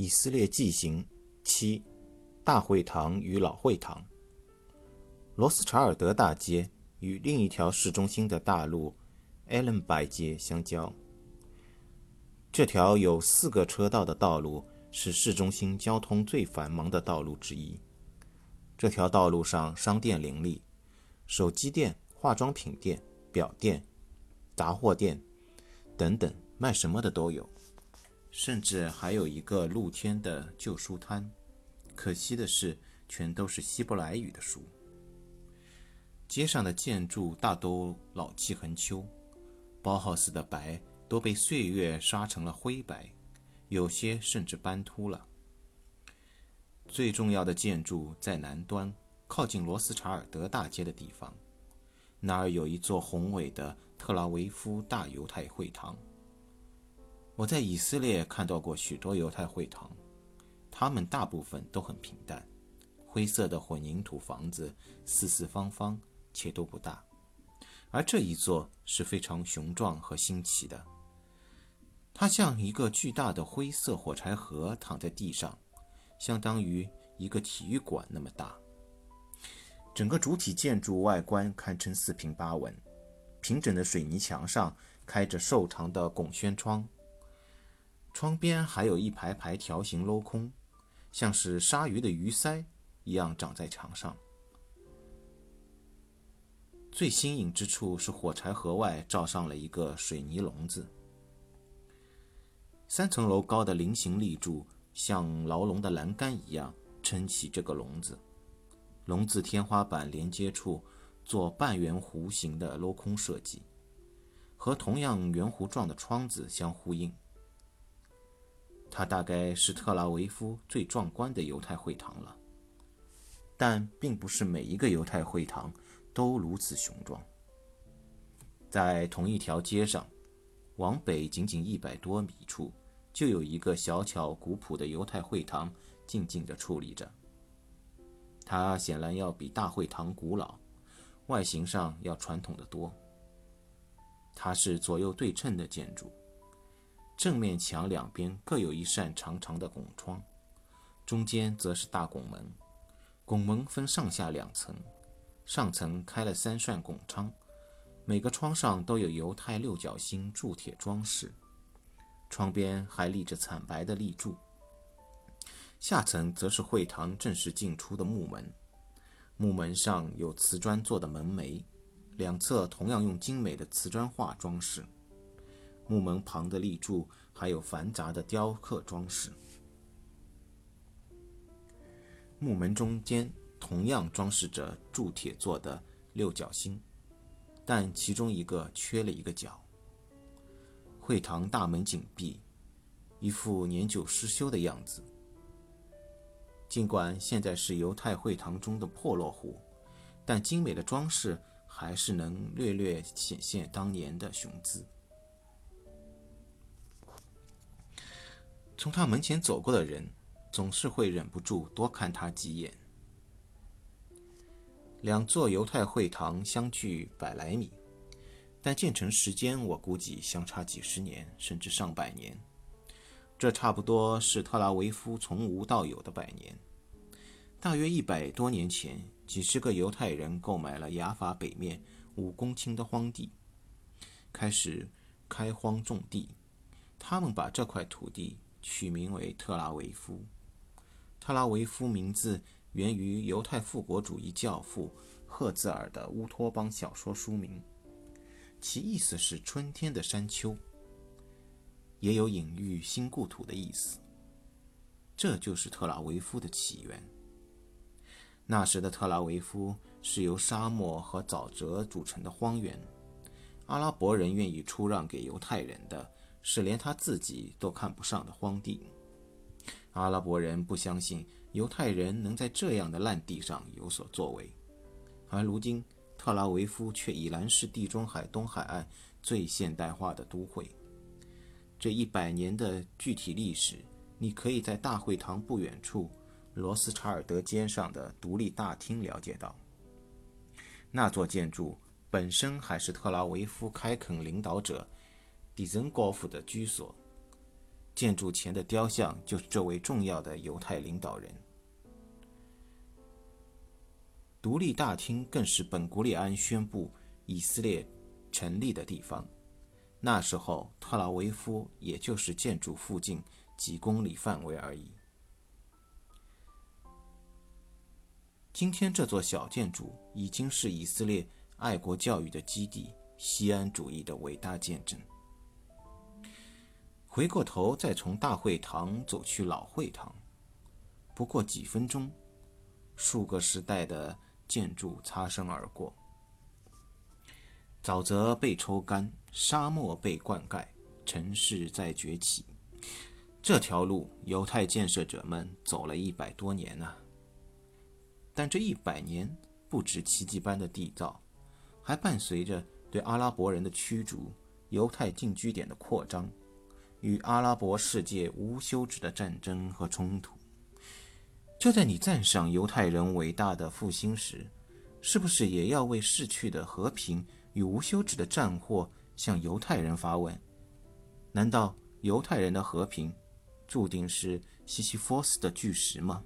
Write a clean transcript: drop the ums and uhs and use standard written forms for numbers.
以色列纪行7大会堂与老会堂。罗斯查尔德大街与另一条市中心的大路埃伦拜街相交，这条有4个车道的道路是市中心交通最繁忙的道路之一。这条道路上商店林立，手机店、化妆品店、表店、杂货店等等，卖什么的都有，甚至还有一个露天的旧书摊，可惜的是全都是希伯来语的书。街上的建筑大都老气横秋，包豪斯的白都被岁月刷成了灰白，有些甚至斑秃了。最重要的建筑在南端，靠近罗斯查尔德大街的地方，那儿有一座宏伟的特拉维夫大犹太会堂。我在以色列看到过许多犹太会堂，它们大部分都很平淡，灰色的混凝土房子四四方方且都不大，而这一座是非常雄壮和新奇的。它像一个巨大的灰色火柴盒躺在地上，相当于一个体育馆那么大。整个主体建筑外观堪称4平8稳，平整的水泥墙上开着瘦长的拱轩窗，窗边还有一排排条形镂空，像是鲨鱼的鱼鳃一样长在墙上。最新颖之处是火柴盒外罩上了一个水泥笼子，3层楼高的菱形立柱像牢笼的栏杆一样撑起这个笼子，笼子天花板连接处做半圆弧形的镂空设计，和同样圆弧状的窗子相呼应。它大概是特拉维夫最壮观的犹太会堂了，但并不是每一个犹太会堂都如此雄壮。在同一条街上往北仅仅100多米处，就有一个小巧古朴的犹太会堂静静地矗立着。它显然要比大会堂古老，外形上要传统得多。它是左右对称的建筑，正面墙两边各有一扇长长的拱窗，中间则是大拱门。拱门分上下2层，上层开了3扇拱窗，每个窗上都有犹太六角星铸铁装饰，窗边还立着惨白的立柱。下层则是会堂正式进出的木门，木门上有瓷砖做的门楣，两侧同样用精美的瓷砖画装饰，木门旁的立柱还有繁杂的雕刻装饰。木门中间同样装饰着铸铁做的六角星，但其中一个缺了一个角。会堂大门紧闭，一副年久失修的样子。尽管现在是犹太会堂中的破落户，但精美的装饰还是能略略显现当年的雄姿。从他门前走过的人总是会忍不住多看他几眼。2座犹太会堂相距100来米，但建成时间我估计相差几十年甚至上百年，这差不多是特拉维夫从无到有的百年。大约100多年前，几十个犹太人购买了雅法北面5公顷的荒地，开始开荒种地。他们把这块土地取名为特拉维夫。特拉维夫名字源于犹太复国主义教父赫兹尔的乌托邦小说书名，其意思是春天的山丘，也有隐喻新故土的意思。这就是特拉维夫的起源。那时的特拉维夫是由沙漠和沼泽组成的荒原，阿拉伯人愿意出让给犹太人的是连他自己都看不上的荒地。阿拉伯人不相信犹太人能在这样的烂地上有所作为，而如今特拉维夫却已然是地中海东海岸最现代化的都会。这100年的具体历史，你可以在大会堂不远处罗斯查尔德街上的独立大厅了解到。那座建筑本身还是特拉维夫开垦领导者迪森高夫的居所，建筑前的雕像就是这位重要的犹太领导人。独立大厅更是本古里安宣布以色列成立的地方。那时候特拉维夫也就是建筑附近几公里范围而已。今天这座小建筑已经是以色列爱国教育的基地，锡安主义的伟大见证。回过头再从大会堂走去老会堂，不过几分钟，数个时代的建筑擦身而过。沼泽被抽干，沙漠被灌溉，城市在崛起。这条路犹太建设者们走了100多年啊，但这100年不止奇迹般的缔造，还伴随着对阿拉伯人的驱逐、犹太定居点的扩张、与阿拉伯世界无休止的战争和冲突。这在你赞赏犹太人伟大的复兴时，是不是也要为逝去的和平与无休止的战祸向犹太人发问？难道犹太人的和平注定是西西弗斯的巨石吗？